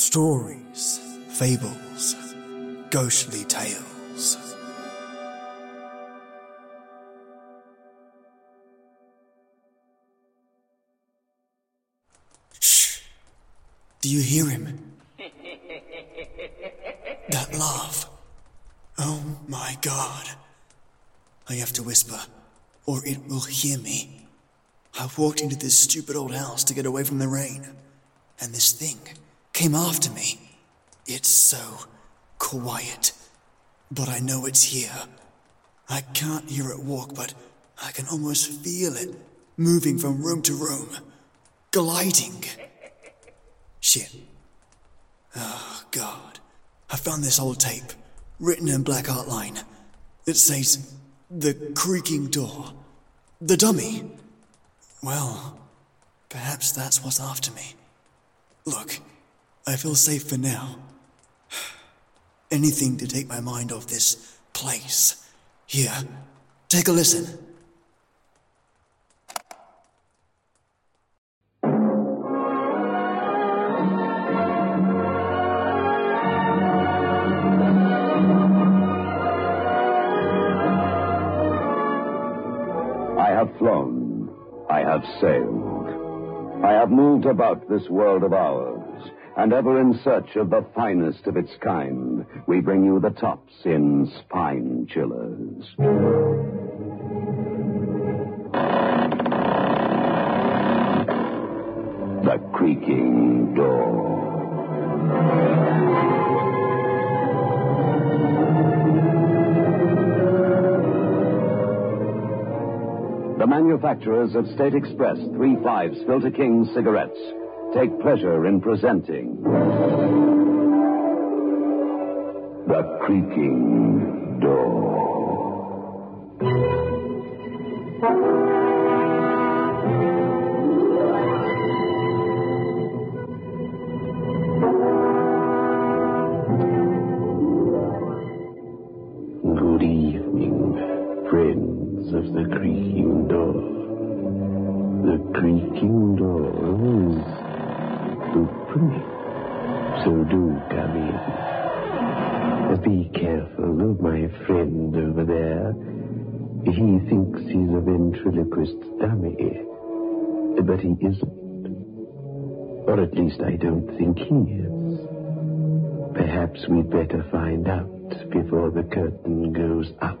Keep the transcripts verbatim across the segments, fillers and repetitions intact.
Stories, fables, ghostly tales. Shh! Do you hear him? That laugh. Oh my God. I have to whisper, or it will hear me. I walked into this stupid old house to get away from the rain, and this thing came after me. It's so quiet, but I know it's here. I can't hear it walk, but I can almost feel it moving from room to room, gliding. Shit. Oh, God. I found this old tape, written in black outline. It says, "The creaking door. The dummy." Well, perhaps that's what's after me. Look, I feel safe for now. Anything to take my mind off this place. Here, take a listen. I have flown. I have sailed. I have moved about this world of ours. And ever in search of the finest of its kind, we bring you the tops in Spine Chillers. The Creaking Door. The manufacturers of State Express thirty-five's Filter King cigarettes take pleasure in presenting The Creaking Door. Good evening, friends of The Creaking Door. The Creaking Door is open, so do come in. Be careful of my friend over there. He thinks he's a ventriloquist dummy, but he isn't. Or at least I don't think he is. Perhaps we'd better find out before the curtain goes up.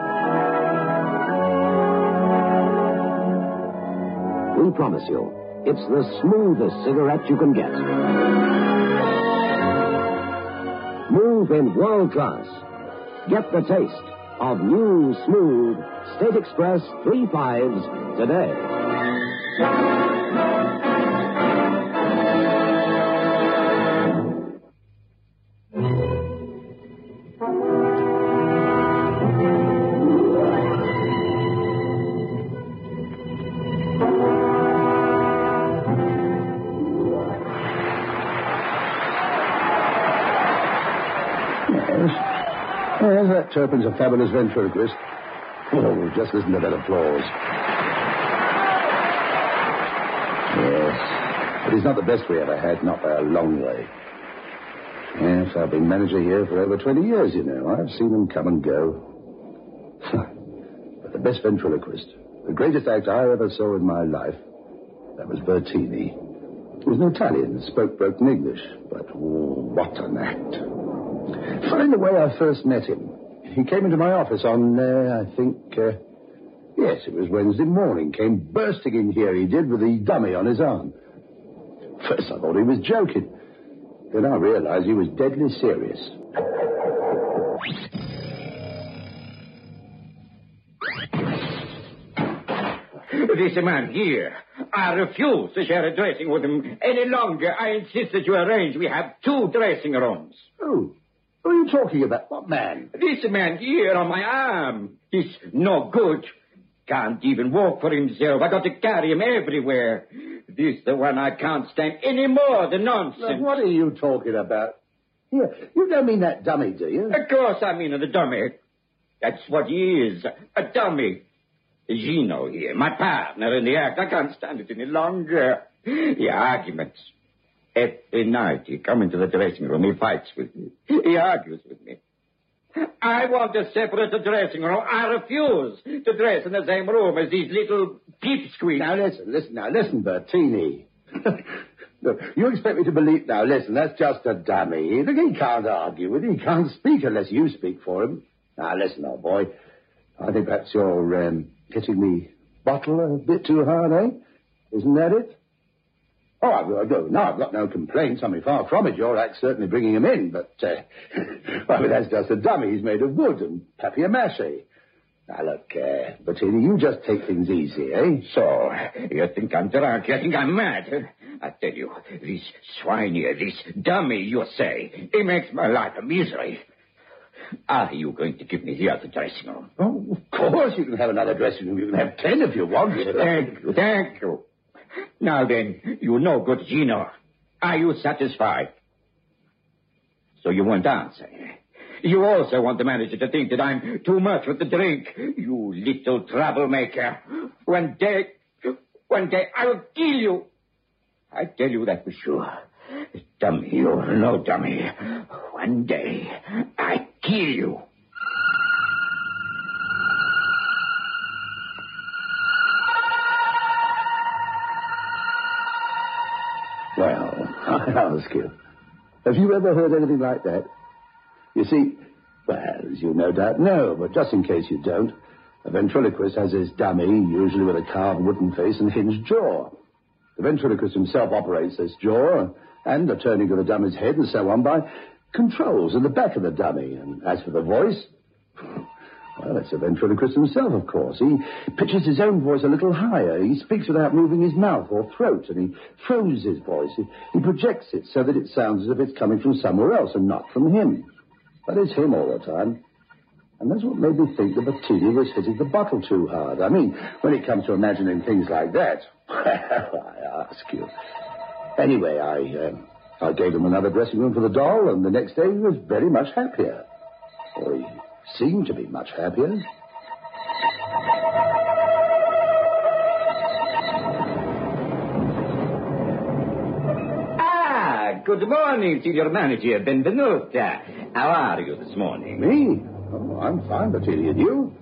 We promise you, it's the smoothest cigarette you can get. Move in world class. Get the taste of new, smooth State Express thirty-fives today. Turpin's a fabulous ventriloquist. Oh, just listen to that applause. Yes. But he's not the best we ever had, not by a long way. Yes, I've been manager here for over twenty years, you know. I've seen them come and go. But the best ventriloquist, the greatest actor I ever saw in my life, that was Bertini. He was an Italian, spoke broken English, but oh, what an act. Find the way I first met him. He came into my office on, uh, I think, uh, yes, it was Wednesday morning. Came bursting in here, he did, with the dummy on his arm. First I thought he was joking. Then I realized he was deadly serious. this man here. I refuse to share a dressing with him any longer. I insist that you arrange we have two dressing rooms. Oh, who are you talking about? What man? This man here on my arm. He's no good. Can't even walk for himself. I got to carry him everywhere. This is the one I can't stand any more, the nonsense. Now, what are you talking about? Here, you don't mean that dummy, do you? Of course I mean the dummy. That's what he is, a dummy. Gino here, my partner in the act. I can't stand it any longer. The arguments. Every night he comes into the dressing room, he fights with me. He argues with me. I want to separate the dressing room. I refuse to dress in the same room as these little peepsqueaks. Now listen, listen, now listen, Bertini. Look, you expect me to believe... Now listen, that's just a dummy. Look, he can't argue with him. He can't speak unless you speak for him. Now listen, old boy. I think perhaps you're um, hitting the bottle a bit too hard, eh? Isn't that it? Oh, I've got, no, I've got no complaints. I mean, far from it. Your act's certainly bringing him in, but, uh, well, I mean, that's just a dummy. He's made of wood and papier-mâché. Now, look, uh, Bertini, you just take things easy, eh? So, you think I'm drunk? You think I'm mad? I tell you, this swine here, this dummy, you say, he makes my life a misery. Are you going to give me the other dressing room? Oh, of course you can have another dressing room. You can have ten if you want. Thank you, thank you. Now then, you know good Gino. Are you satisfied? So you won't answer. You also want the manager to think that I'm too much with the drink. You little troublemaker. One day, one day I will kill you. I tell you that for sure. Dummy or no dummy, one day I kill you. Well, I ask you, have you ever heard anything like that? You see, well, as you no doubt know, but just in case you don't, a ventriloquist has his dummy, usually with a carved wooden face and hinged jaw. The ventriloquist himself operates this jaw and the turning of the dummy's head and so on by controls in the back of the dummy. And as for the voice, well, it's the ventriloquist himself, of course. He pitches his own voice a little higher. He speaks without moving his mouth or throat, and he throws his voice. He, he projects it so that it sounds as if it's coming from somewhere else and not from him. But it's him all the time. And that's what made me think that Bertini was hitting the bottle too hard. I mean, when it comes to imagining things like that, well, I ask you. Anyway, I, uh, I gave him another dressing room for the doll, and the next day he was very much happier. Or he seemed to be much happier. Ah, good morning, senior manager Benvenuta. How are you this morning? Me? Oh, I'm fine, Bertini, and you?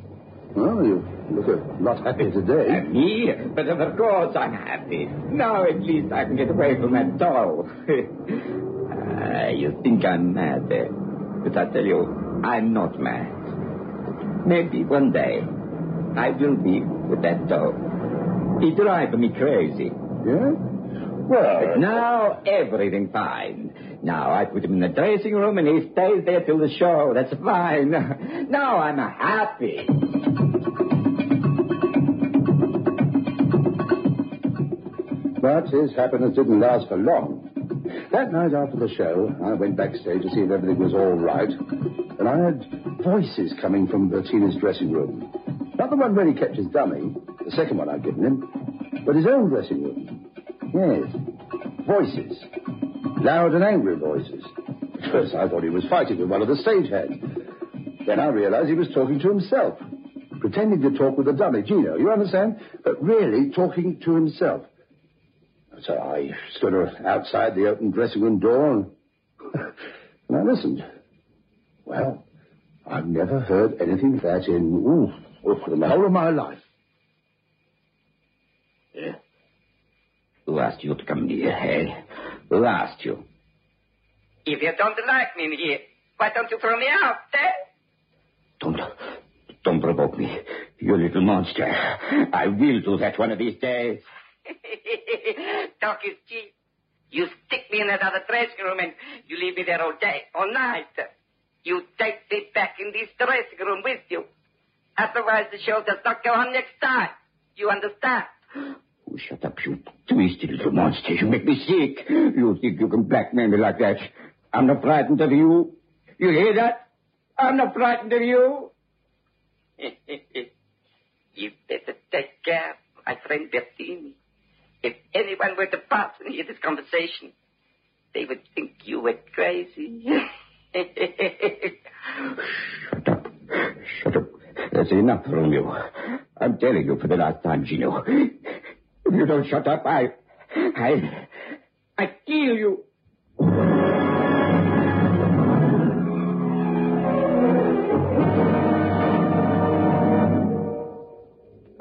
Well, you look a lot happier today. Uh, me? But of course I'm happy. Now at least I can get away from that doll. uh, you think I'm mad, eh? But I tell you, I'm not mad. Maybe one day I will be with that doll. It drives me crazy. Yeah? Well... But now everything fine. Now I put him in the dressing room and he stays there till the show. That's fine. Now I'm happy. But his happiness didn't last for long. That night after the show, I went backstage to see if everything was all right. And I heard voices coming from Bertina's dressing room. Not the one where he kept his dummy, the second one I'd given him, but his own dressing room. Yes, voices. Loud and angry voices. At first I thought he was fighting with one of the stagehands. Then I realized he was talking to himself, pretending to talk with the dummy, Gino, you understand? But really talking to himself. So I stood outside the open dressing room door and, and I listened. Well, I've never heard anything like that in ooh, for the whole of my life. Yeah. Who asked you to come here, eh? Who asked you? If you don't like me here, why don't you throw me out, eh? Don't, don't provoke me, you little monster. I will do that one of these days. Talk is cheap. You stick me in another dressing room and you leave me there all day, all night. You take me back in this dressing room with you. Otherwise the show does not go on next time. You understand? Oh, shut up, you twisted little monster. You make me sick. You think you can blackmail me like that? I'm not frightened of you. You hear that? I'm not frightened of you. You better take care, my friend Bertini. If anyone were to pass and hear this conversation, they would think you were crazy. Shut up. Shut up. That's enough from you. I'm telling you for the last time, Gino. If you don't shut up, I... I... I kill you.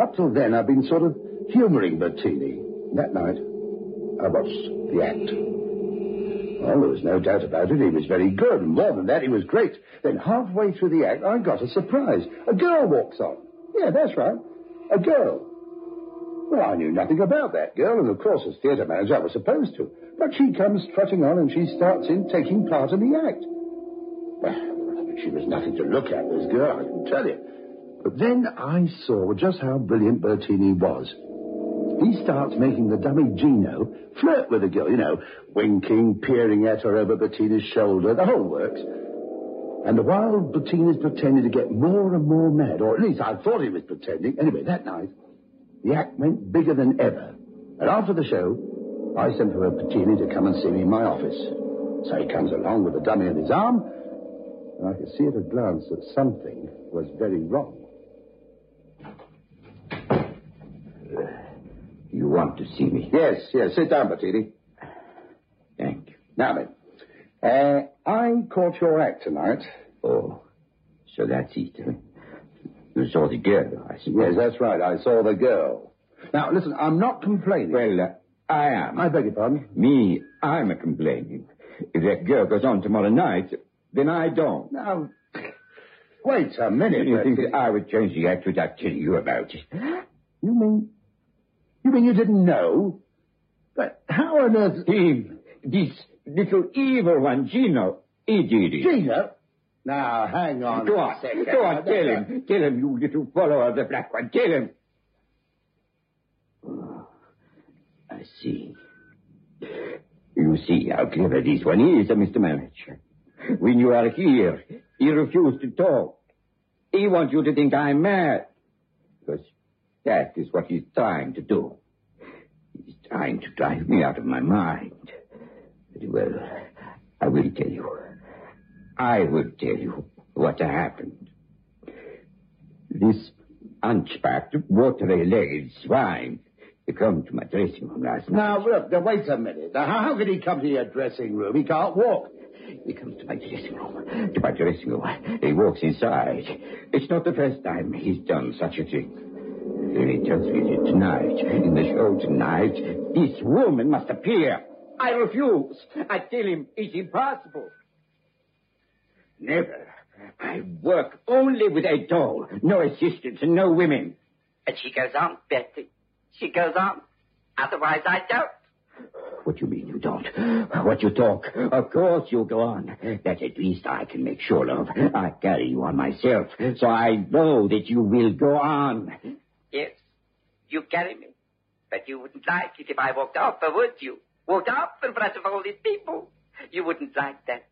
Up till then, I've been sort of humoring Bertini. That night, I watched the act. Well, there was no doubt about it. He was very good, and more than that, he was great. Then halfway through the act, I got a surprise. A girl walks on. Yeah, that's right. A girl. Well, I knew nothing about that girl, and of course, as theatre manager, I was supposed to. But she comes trotting on, and she starts in taking part in the act. Well, she was nothing to look at, this girl, I can tell you. But then I saw just how brilliant Bertini was. He starts making the dummy Gino flirt with the girl, you know, winking, peering at her over Bettina's shoulder, the whole works. And while Bettina's pretended to get more and more mad, or at least I thought he was pretending, anyway, that night, the act went bigger than ever. And after the show, I sent for Bertini to come and see me in my office. So he comes along with the dummy on his arm, and I could see at a glance that something was very wrong. You want to see me? Yes, yes. Sit down, Bertini. Thank you. Now then, uh, I caught your act tonight. Oh, so that's it. You saw the girl, I see. Yes, that's right. I saw the girl. Now, listen, I'm not complaining. Well, uh, I am. I beg your pardon? Me, I'm a complaining. If that girl goes on tomorrow night, then I don't. Now, wait a minute. You think that I would change the act without telling you about it? You mean... You mean you didn't know? But how on earth... He, this little evil one, Gino, he did it. Gino? Now, hang on Go on, a second. Go on, tell him. Know. Tell him, you little follower of the black one. Tell him. Oh, I see. You see how clever this one is, Mister Manager. When you are here, he refused to talk. He wants you to think I'm mad. Because... that is what he's trying to do. He's trying to drive me out of my mind. Very well, I will tell you. I will tell you what happened. This hunchbacked, watery-legged swine came to my dressing room last night. Now, look, now, wait a minute. Now, how can he come to your dressing room? He can't walk. He comes to my dressing room. To my dressing room. He walks inside. It's not the first time he's done such a thing. He tells me that tonight, in the show tonight, this woman must appear. I refuse. I tell him it's impossible. Never. I work only with a doll. No assistants and no women. But she goes on, Betty. She goes on. Otherwise, I don't. What you mean you don't? What you talk? Of course you go on. That at least I can make sure of. I carry you on myself, so I know that you will go on. Yes, you carry me. But you wouldn't like it if I walked off, would you? Walked off in front of all these people. You wouldn't like that.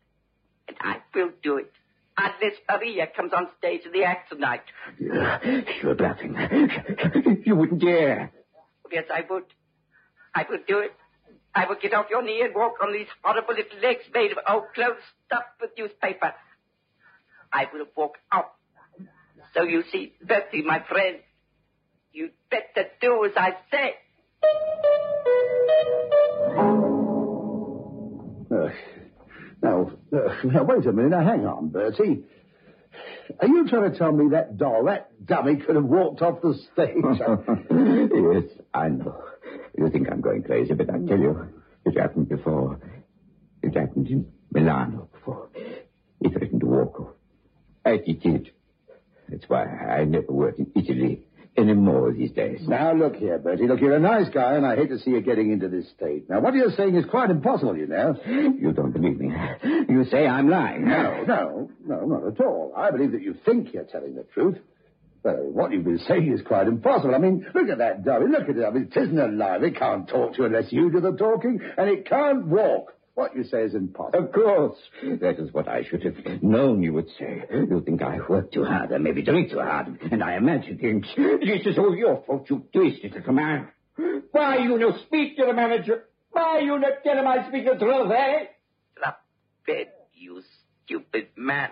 And I will do it. Unless Maria comes on stage in the act tonight. You're bluffing. You wouldn't dare. Yes, I would. I would do it. I would get off your knee and walk on these horrible little legs made of old clothes stuffed with newspaper. I will walk off. So you see, Bertie, my friend, you'd better do as I say. Uh, now, uh, now, wait a minute. Now, hang on, Bertie. Are you trying to tell me that doll, that dummy, could have walked off the stage? Yes, I know. You think I'm going crazy, but I tell you, it happened before. It happened in Milano before. It threatened to walk off. And it did. That's why I never work in Italy anymore these days. Now, look here, Bertie. Look, you're a nice guy, and I hate to see you getting into this state. Now, what you're saying is quite impossible, you know. You don't believe me. You say I'm lying. No, no, no, not at all. I believe that you think you're telling the truth. Well, what you've been saying is quite impossible. I mean, look at that dummy. Look at it. I mean, it isn't alive. It can't talk to you unless you do the talking, and it can't walk. What you say is impossible. Of course. That is what I should have known you would say. You think I worked too hard, I maybe drink too hard, and I imagined things. This is all your fault. You twisted the command. Why you no speak to the manager? Why you not tell him I speak the truth, eh? Drop dead, you stupid man.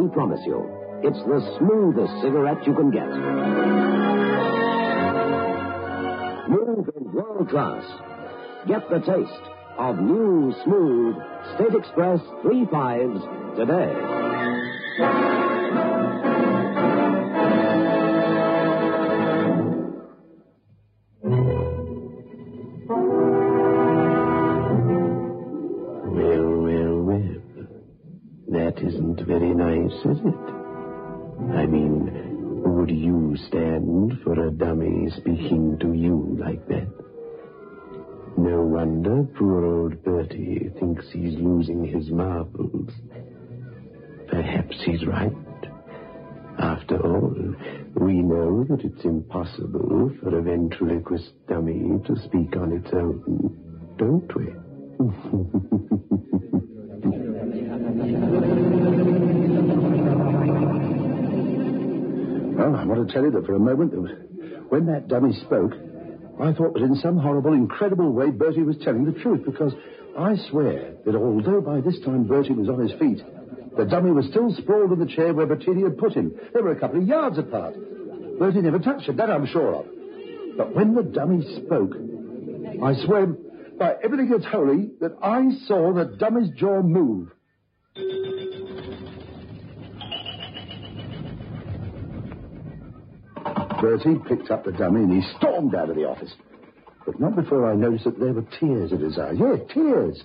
We promise you, it's the smoothest cigarette you can get. Move in world class. Get the taste of new, smooth State Express thirty-fives today. Well, well, well. That isn't very nice, is it? I mean, would you stand for a dummy speaking to you like that? No wonder poor old Bertie thinks he's losing his marbles. Perhaps he's right. After all, we know that it's impossible for a ventriloquist dummy to speak on its own, don't we? Well, I want to tell you that for a moment, that was, when that dummy spoke, I thought that in some horrible, incredible way, Bertie was telling the truth, because I swear that although by this time Bertie was on his feet, the dummy was still sprawled in the chair where Bertini had put him. They were a couple of yards apart. Bertie never touched him, that I'm sure of. But when the dummy spoke, I swear by everything that's holy that I saw the dummy's jaw move. Bertie picked up the dummy and he stormed out of the office. But not before I noticed that there were tears in his eyes. Yes, yeah, tears.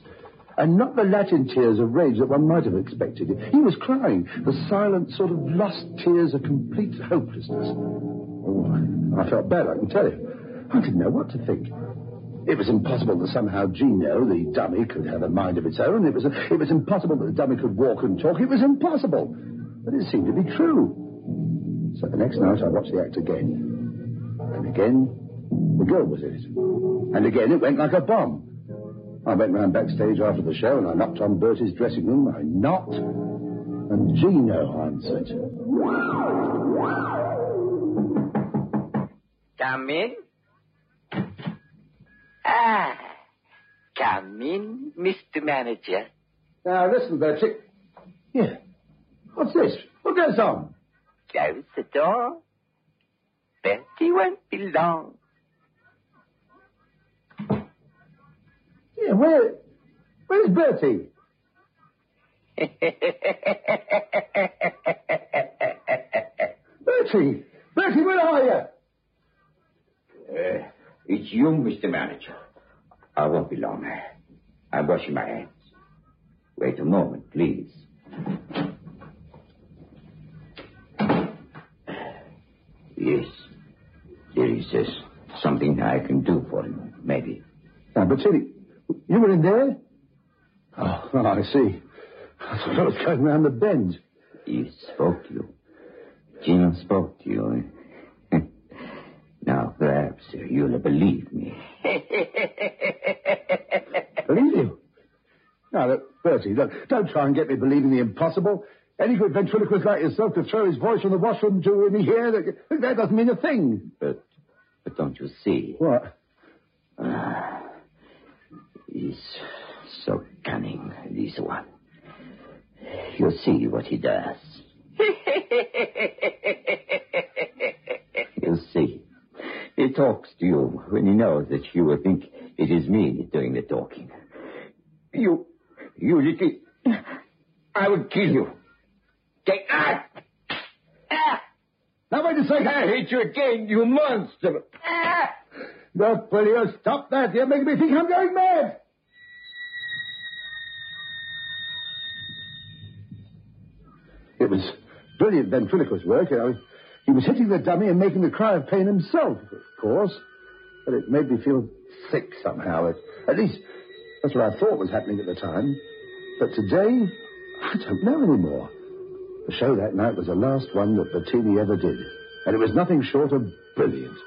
And not the Latin tears of rage that one might have expected. He was crying. The silent sort of lost tears of complete hopelessness. Oh, I felt bad, I can tell you. I didn't know what to think. It was impossible that somehow Gino, the dummy, could have a mind of its own. It was, it was impossible that the dummy could walk and talk. It was impossible. But it seemed to be true. So the next night I watched the act again. And again, the girl was in it. And again, it went like a bomb. I went round backstage after the show and I knocked on Bertie's dressing room. I knocked, and Gino answered. Come in. Ah, come in, Mister Manager. Now, listen, Bertie. Yeah. What's this? What goes on? Close the door. Bertie won't be long. Yeah, where... Where's Bertie? Bertie! Bertie, where are you? Uh, it's you, Mister Manager. I won't be long. I'm washing my hands. Wait a moment, please. Yes, there is uh, something I can do for him, maybe. Now, Bertini, you were in there? Oh, well, I see. I thought I was going round the bend. He spoke to you. Gino spoke to you. Now, perhaps uh, you'll believe me. Believe you? Now, look, Bertie, look, don't try and get me believing the impossible. Any good ventriloquist like yourself could throw his voice from the washroom to in here. That, that doesn't mean a thing. But, but don't you see? What? Uh, he's so cunning, this one. You see what he does. talks to you when he knows that you will think it is me doing the talking. You, you little... I would kill you. Take that! Ah! Now wait a second. I hate you again, you monster. Ah! Look, will you stop that? You're making me think I'm going mad. It was brilliant ventriloquist work. I mean, he was hitting the dummy and making the cry of pain himself, of course. But it made me feel sick somehow. It, at least, that's what I thought was happening at the time. But today, I don't know anymore. The show that night was the last one that Bertini ever did. And it was nothing short of brilliant.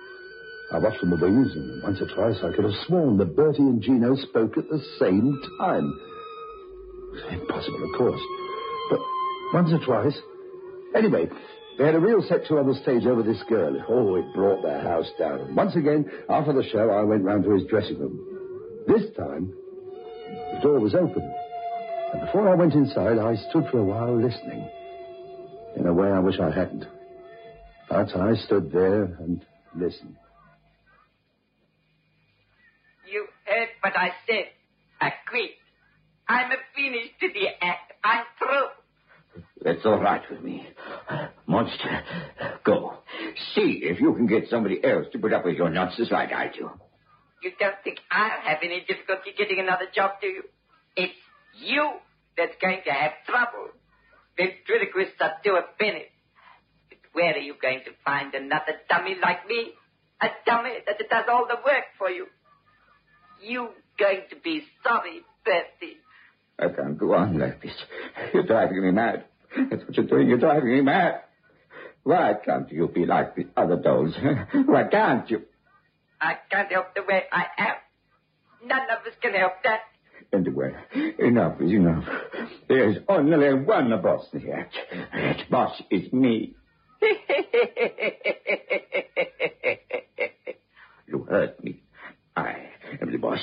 I watched from the wings, and once or twice I could have sworn that Bertie and Gino spoke at the same time. It was impossible, of course. But once or twice... Anyway, they had a real set-to on the stage over this girl. Oh, it brought their house down. And once again, after the show, I went round to his dressing room. This time, the door was open. And before I went inside, I stood for a while listening. In a way I wish I hadn't. But I stood there and listened. You heard what I said. I quit. I'm finished to the act. I'm through. That's all right with me. Monster, go. See if you can get somebody else to put up with your nonsense like I do. You don't think I'll have any difficulty getting another job, do you? It's you that's going to have trouble. Ventriloquists are too offended. But where are you going to find another dummy like me? A dummy that does all the work for you. You're going to be sorry, Bertie. I can't go on like this. You're driving me mad. That's what you're doing. You're driving me mad. Why can't you be like the other dolls? Why can't you? I can't help the way I am. None of us can help that. Anyway, enough is enough. There's only one boss in here. That boss is me. You heard me. I am the boss.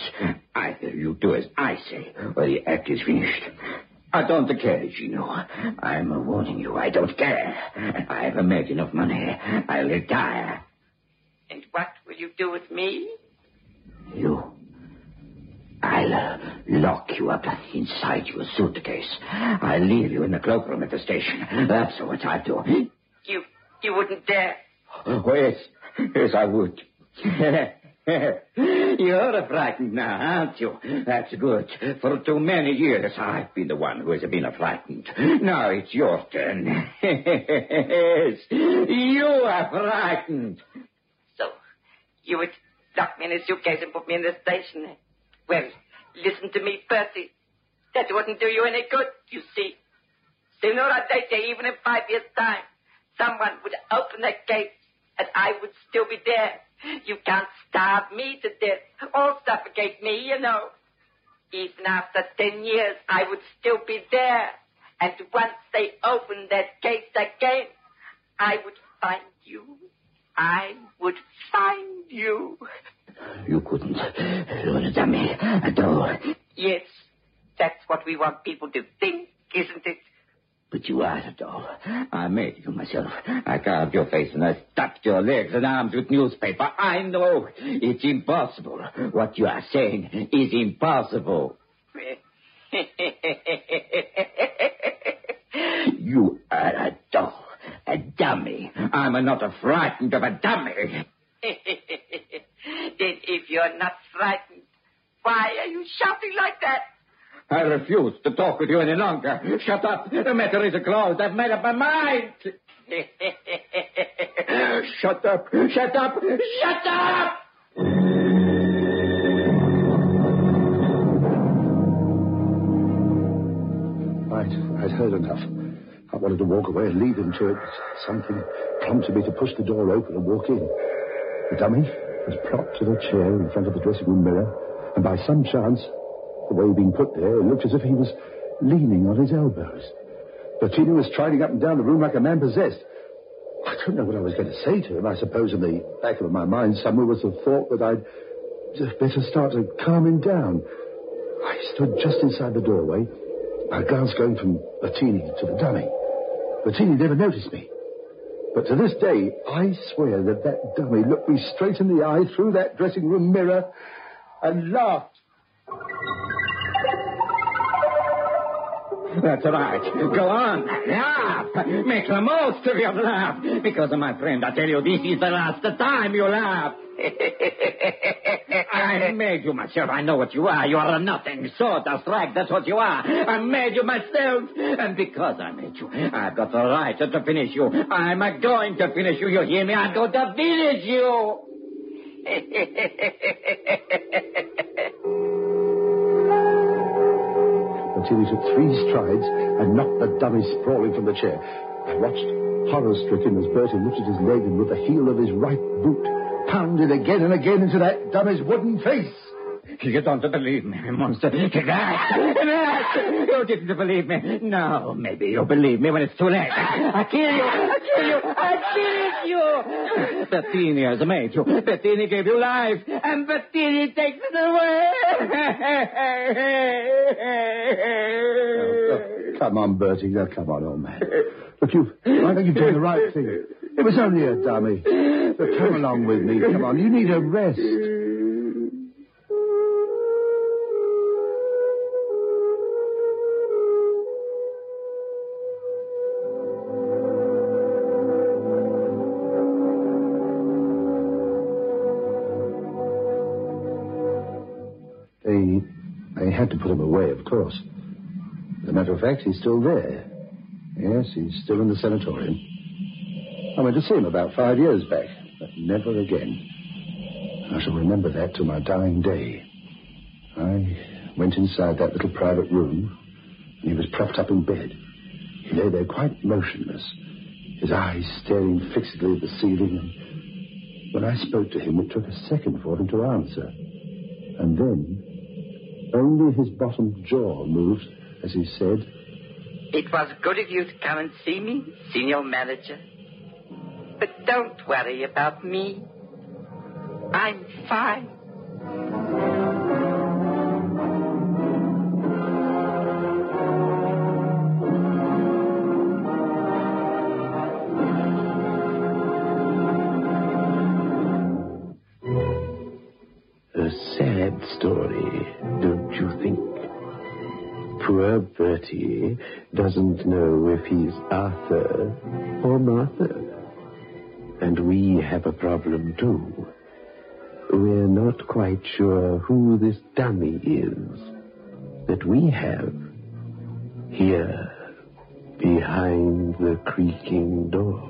Either you do as I say, or the act is finished. I don't care, Gino. I'm warning you, I don't care. I've made enough money. I'll retire. And what will you do with me? You... I'll lock you up inside your suitcase. I'll leave you in the cloakroom at the station. That's what I do. You you wouldn't dare? Oh, yes. Yes, I would. You're frightened now, aren't you? That's good. For too many years, I've been the one who has been frightened. Now it's your turn. Yes, you are frightened. So, you would lock me in a suitcase and put me in the station? Well, listen to me, Bertie. That wouldn't do you any good, you see. Sooner or later, even in five years' time, someone would open the gate and I would still be there. You can't starve me to death or suffocate me, you know. Even after ten years, I would still be there. And once they opened that gate again, I would find you. I would find you. You couldn't. You're a dummy, a doll. Yes, that's what we want people to think, isn't it? But you are a doll. I made you myself. I carved your face and I stuffed your legs and arms with newspaper. I know it's impossible. What you are saying is impossible. You are a doll, a dummy. I'm not frightened of a dummy. Then if you're not frightened, why are you shouting like that? I refuse to talk with you any longer. Shut up. The matter is closed. I've made up my mind. Shut up. Shut up. Shut up! Right. I'd heard enough. I wanted to walk away and leave him to it. Something prompted me to push the door open and walk in. The dummy was propped to the chair in front of the dressing room mirror, and by some chance, the way he'd been put there, it looked as if he was leaning on his elbows. Bertini was striding up and down the room like a man possessed. I don't know what I was going to say to him. I suppose in the back of my mind somewhere was the thought that I'd just better start to calm him down. I stood just inside the doorway, my glance going from Bertini to the dummy. Bertini never noticed me. But to this day, I swear that that dummy looked me straight in the eye through that dressing room mirror and laughed. That's right. Go on. Laugh. Make the most of your laugh. Because, my friend, I tell you, this is the last time you laugh. I made you myself. I know what you are. You are a nothing. Sawdust rag. That's what you are. I made you myself. And because I made you, I've got the right to finish you. I'm a going to finish you. You hear me? I'm going to finish you. Until he took three strides and knocked the dummy sprawling from the chair. I watched, horror-stricken, as Bertie lifted his leg and with the heel of his right boot pounded again and again into that dummy's wooden face. You don't believe me, monster. That, that. You didn't believe me. No, maybe you'll believe me when it's too late. I kill you. I kill you. I kill you. Bertini has made you. Bertini gave you life. And Bertini takes it away. Oh, oh, come on, Bertie. Now, come on, old man. Look, you, I think you've done the right thing. It was only a dummy. But come along with me. Come on. You need a rest. Course. As a matter of fact, he's still there. Yes, he's still in the sanatorium. I went to see him about five years back, but never again. I shall remember that till my dying day. I went inside that little private room, and he was propped up in bed. He lay there quite motionless, his eyes staring fixedly at the ceiling, and when I spoke to him, it took a second for him to answer. And then only his bottom jaw moved as he said, "It was good of you to come and see me, senior manager. But don't worry about me. I'm fine." A sad story. Poor Bertie doesn't know if he's Arthur or Martha. And we have a problem, too. We're not quite sure who this dummy is that we have here behind the creaking door.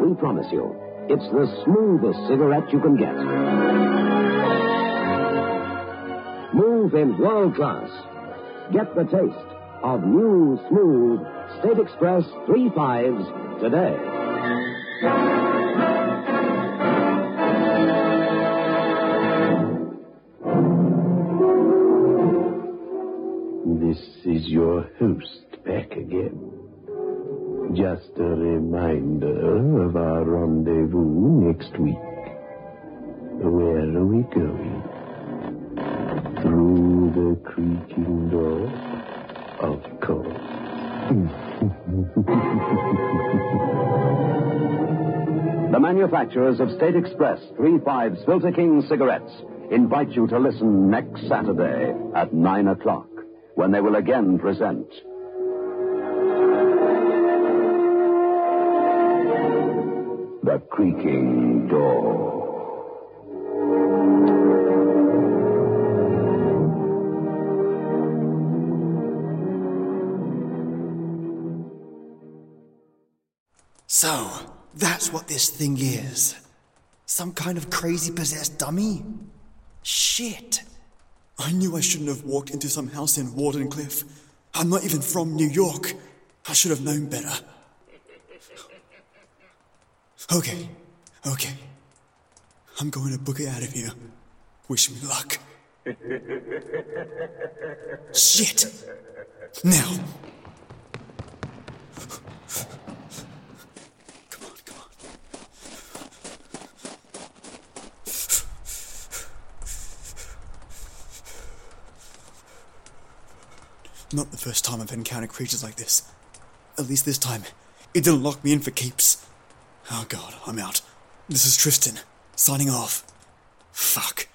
We promise you, it's the smoothest cigarette you can get. Move in world class. Get the taste of new, smooth State Express thirty-fives today. This is your host back again. Just a reminder of our rendezvous next week. Where are we going? Through the creaking door? Of course. The manufacturers of State Express thirty-five's Filter King cigarettes invite you to listen next Saturday at nine o'clock when they will again present The Creaking Door. So, that's what this thing is. Some kind of crazy possessed dummy? Shit! I knew I shouldn't have walked into some house in Wardenclyffe. I'm not even from New York. I should have known better. Okay, okay. I'm going to book it out of here. Wish me luck. Shit! Now! Come on, come on. Not the first time I've encountered creatures like this. At least this time, it didn't lock me in for keeps. Oh god, I'm out. This is Tristan, signing off. Fuck.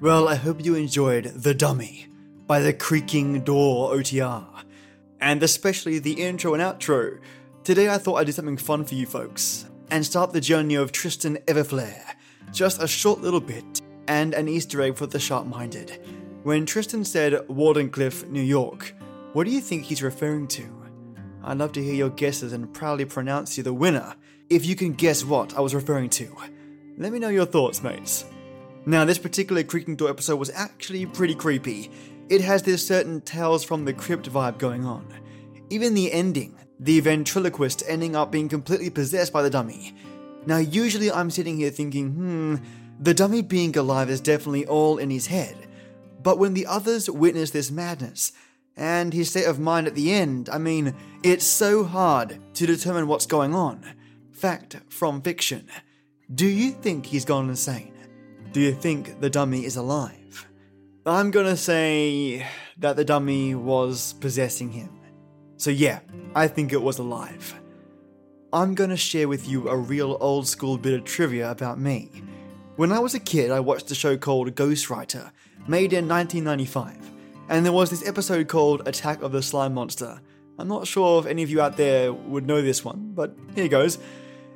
Well, I hope you enjoyed The Dummy by the Creaking Door O T R, and especially the intro and outro. Today I thought I'd do something fun for you folks, and start the journey of Tristan Everflare, just a short little bit, and an Easter egg for the sharp-minded. When Tristan said Wardenclyffe, New York, what do you think he's referring to? I'd love to hear your guesses and proudly pronounce you the winner, if you can guess what I was referring to. Let me know your thoughts, mates. Now, this particular Creaking Door episode was actually pretty creepy. It has this certain Tales from the Crypt vibe going on. Even the ending, the ventriloquist ending up being completely possessed by the dummy. Now, usually I'm sitting here thinking, hmm, the dummy being alive is definitely all in his head. But when the others witness this madness, and his state of mind at the end, I mean, it's so hard to determine what's going on. Fact from fiction. Do you think he's gone insane? Do you think the dummy is alive? I'm gonna say that the dummy was possessing him. So yeah, I think it was alive. I'm gonna share with you a real old school bit of trivia about me. When I was a kid, I watched a show called Ghostwriter, made in nineteen ninety-five, and there was this episode called Attack of the Slime Monster. I'm not sure if any of you out there would know this one, but here goes.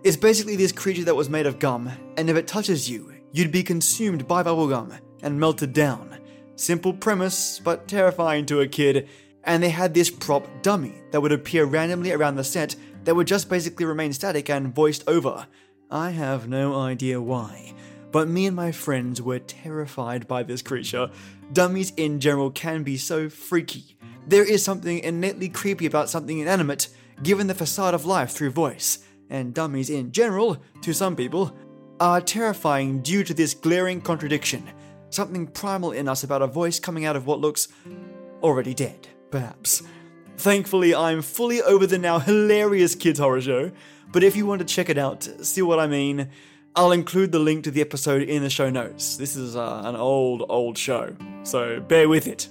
It's basically this creature that was made of gum, and if it touches you, you'd be consumed by bubblegum and melted down. Simple premise, but terrifying to a kid. And they had this prop dummy that would appear randomly around the set that would just basically remain static and voiced over. I have no idea why, but me and my friends were terrified by this creature. Dummies in general can be so freaky. There is something innately creepy about something inanimate, given the facade of life through voice. And dummies in general, to some people, are terrifying due to this glaring contradiction, something primal in us about a voice coming out of what looks already dead, perhaps. Thankfully, I'm fully over the now hilarious kids horror show, but if you want to check it out, see what I mean, I'll include the link to the episode in the show notes. This is uh, an old, old show, so bear with it.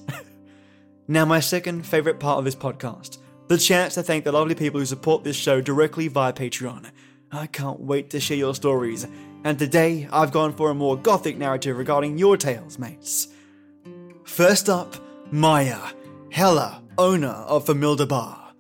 Now, my second favourite part of this podcast, the chance to thank the lovely people who support this show directly via Patreon. I can't wait to share your stories. And today, I've gone for a more gothic narrative regarding your tales, mates. First up, Maya, Hella, owner of Familiar Bar.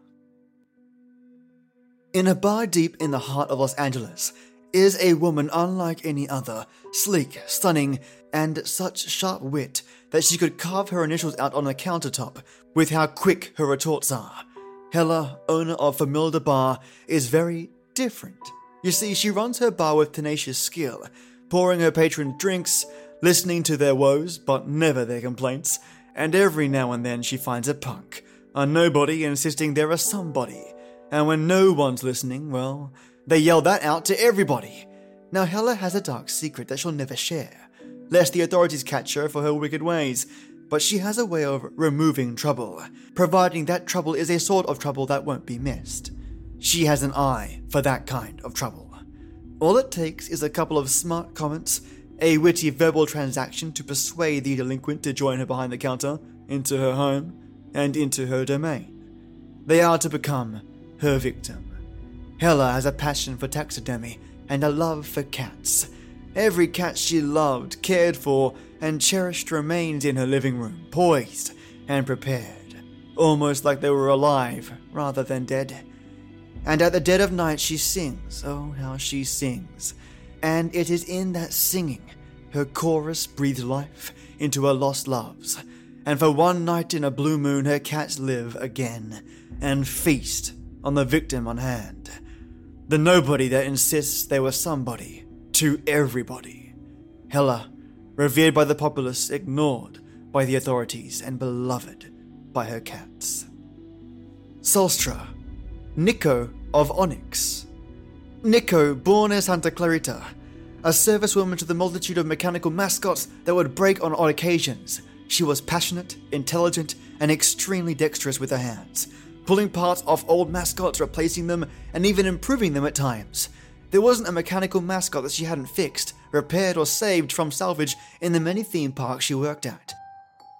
In a bar deep in the heart of Los Angeles is a woman unlike any other, sleek, stunning, and such sharp wit that she could carve her initials out on a countertop with how quick her retorts are. Hella, owner of Familiar Bar, is very different. You see, she runs her bar with tenacious skill, pouring her patrons drinks, listening to their woes, but never their complaints, and every now and then she finds a punk, a nobody insisting they're a somebody, and when no one's listening, well, they yell that out to everybody. Now Hella has a dark secret that she'll never share, lest the authorities catch her for her wicked ways, but she has a way of removing trouble, providing that trouble is a sort of trouble that won't be missed. She has an eye for that kind of trouble. All it takes is a couple of smart comments, a witty verbal transaction to persuade the delinquent to join her behind the counter, into her home, and into her domain. They are to become her victim. Hella has a passion for taxidermy and a love for cats. Every cat she loved, cared for, and cherished remains in her living room, poised and prepared, almost like they were alive rather than dead. And at the dead of night she sings, oh how she sings. And it is in that singing her chorus breathes life into her lost loves. And for one night in a blue moon her cats live again and feast on the victim on hand. The nobody that insists they were somebody to everybody. Hella, revered by the populace, ignored by the authorities, and beloved by her cats. Solstra Nico of Onyx. Nico, born as Hunter Clarita, a servicewoman to the multitude of mechanical mascots that would break on odd occasions, she was passionate, intelligent, and extremely dexterous with her hands, pulling parts off old mascots, replacing them, and even improving them at times. There wasn't a mechanical mascot that she hadn't fixed, repaired, or saved from salvage in the many theme parks she worked at.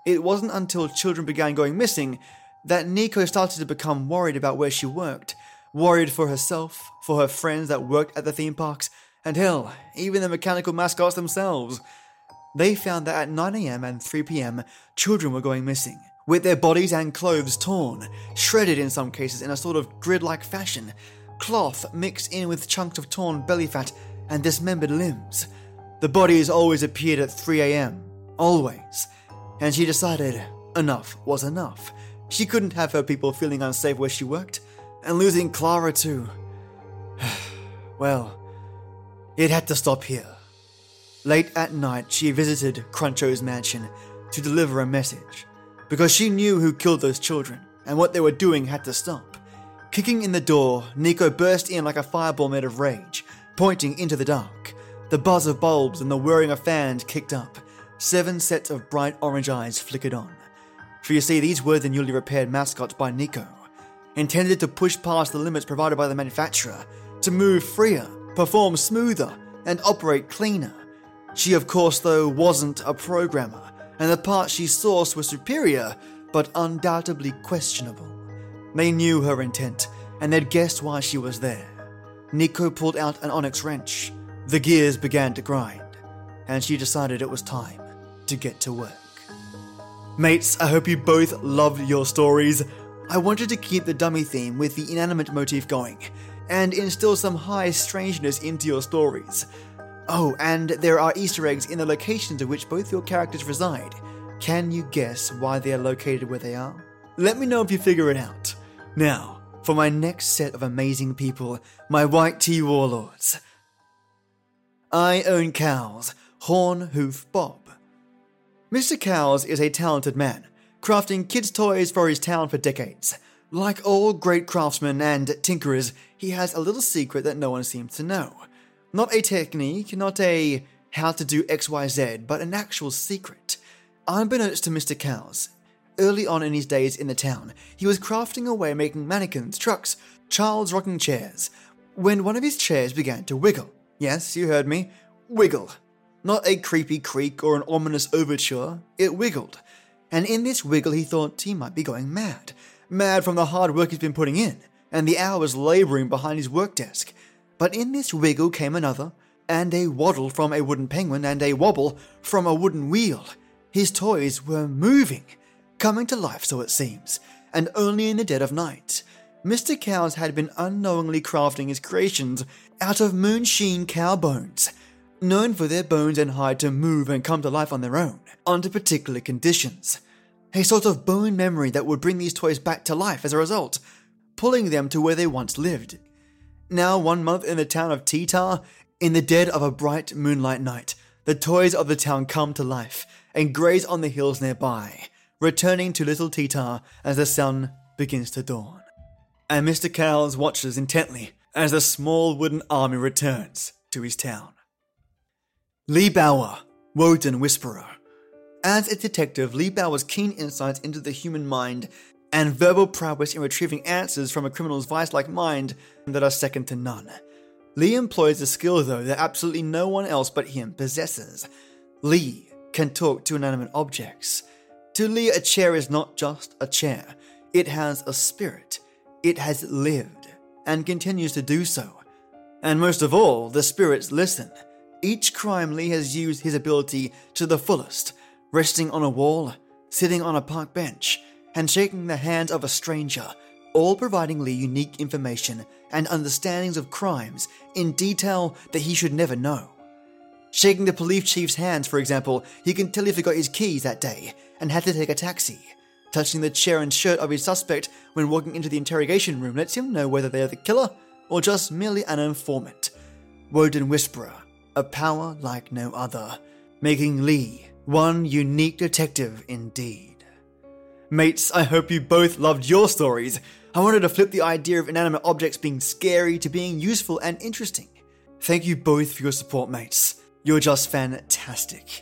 It wasn't until children began going missing that Nico started to become worried about where she worked, worried for herself, for her friends that worked at the theme parks, and hell, even the mechanical mascots themselves. They found that at nine a.m. and three p.m, children were going missing, with their bodies and clothes torn, shredded in some cases in a sort of grid-like fashion, cloth mixed in with chunks of torn belly fat and dismembered limbs. The bodies always appeared at three a.m, always, and she decided enough was enough. She couldn't have her people feeling unsafe where she worked, and losing Clara too. Well, it had to stop here. Late at night, she visited Cruncho's mansion to deliver a message, because she knew who killed those children, and what they were doing had to stop. Kicking in the door, Nico burst in like a fireball made of rage, pointing into the dark. The buzz of bulbs and the whirring of fans kicked up. Seven sets of bright orange eyes flickered on. For you see, these were the newly repaired mascots by Nico, intended to push past the limits provided by the manufacturer, to move freer, perform smoother, and operate cleaner. She, of course, though, wasn't a programmer, and the parts she sourced were superior, but undoubtedly questionable. They knew her intent, and they'd guessed why she was there. Nico pulled out an onyx wrench. The gears began to grind, and she decided it was time to get to work. Mates, I hope you both loved your stories. I wanted to keep the dummy theme with the inanimate motif going, and instill some high strangeness into your stories. Oh, and there are Easter eggs in the locations at which both your characters reside. Can you guess why they are located where they are? Let me know if you figure it out. Now, for my next set of amazing people, my white tea warlords. I Own Cows, Horn Hoof Bob. Mister Cows is a talented man, crafting kids' toys for his town for decades. Like all great craftsmen and tinkerers, he has a little secret that no one seems to know. Not a technique, not a how to do X Y Z, but an actual secret. Unbeknownst to Mister Cows, early on in his days in the town, he was crafting away, making mannequins, trucks, child's rocking chairs, when one of his chairs began to wiggle. Yes, you heard me. Wiggle. Not a creepy creak or an ominous overture. It wiggled. And in this wiggle he thought he might be going mad. Mad from the hard work he's been putting in, and the hours labouring behind his work desk. But in this wiggle came another, and a waddle from a wooden penguin, and a wobble from a wooden wheel. His toys were moving, coming to life so it seems, and only in the dead of night. Mister Cows had been unknowingly crafting his creations out of moonsheen cow bones, known for their bones and hide to move and come to life on their own, under particular conditions. A sort of bone memory that would bring these toys back to life as a result, pulling them to where they once lived. Now, one month in the town of Titar, in the dead of a bright moonlight night, the toys of the town come to life and graze on the hills nearby, returning to little Titar as the sun begins to dawn. And Mister Cows watches intently as the small wooden army returns to his town. Lee Bauer, Woden Whisperer. As a detective, Lee Bauer's keen insights into the human mind and verbal prowess in retrieving answers from a criminal's vice-like mind that are second to none. Lee employs a skill, though, that absolutely no one else but him possesses. Lee can talk to inanimate objects. To Lee, a chair is not just a chair. It has a spirit. It has lived, and continues to do so. And most of all, the spirits listen. Each crime, Lee has used his ability to the fullest, resting on a wall, sitting on a park bench, and shaking the hand of a stranger, all providing Lee unique information and understandings of crimes in detail that he should never know. Shaking the police chief's hands, for example, he can tell he forgot his keys that day and had to take a taxi. Touching the chair and shirt of his suspect when walking into the interrogation room lets him know whether they are the killer or just merely an informant, Woden Whisperer, a power like no other, making Lee one unique detective indeed. Mates, I hope you both loved your stories. I wanted to flip the idea of inanimate objects being scary to being useful and interesting. Thank you both for your support, mates. You're just fantastic.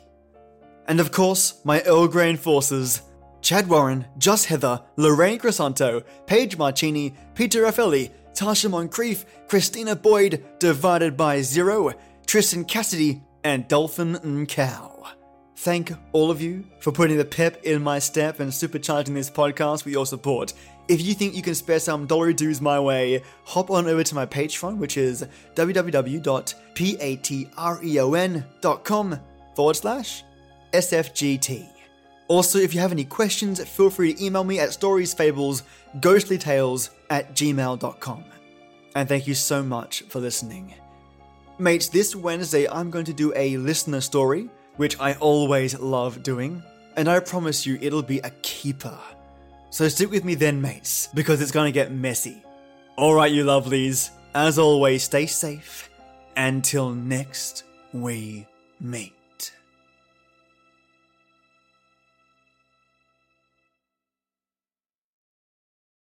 And of course, my Earl Grey enforcers, Chad Warren, Joss Heather, Lorraine Crisanto, Paige Marcini, Peter Raffelli, Tasha Moncrief, Christina Boyd, Divided by Zero, Tristan Cassidy, and Dolphin N'Cow. Thank all of you for putting the pep in my step and supercharging this podcast with your support. If you think you can spare some dollary dues my way, hop on over to my Patreon, which is www.patreon.com forward slash SFGT. Also, if you have any questions, feel free to email me at storiesfablesghostlytales at gmail dot com. And thank you so much for listening. Mates, this Wednesday I'm going to do a listener story, which I always love doing, and I promise you it'll be a keeper. So stick with me then, mates, because it's going to get messy. Alright, you lovelies, as always, stay safe. Until next we meet.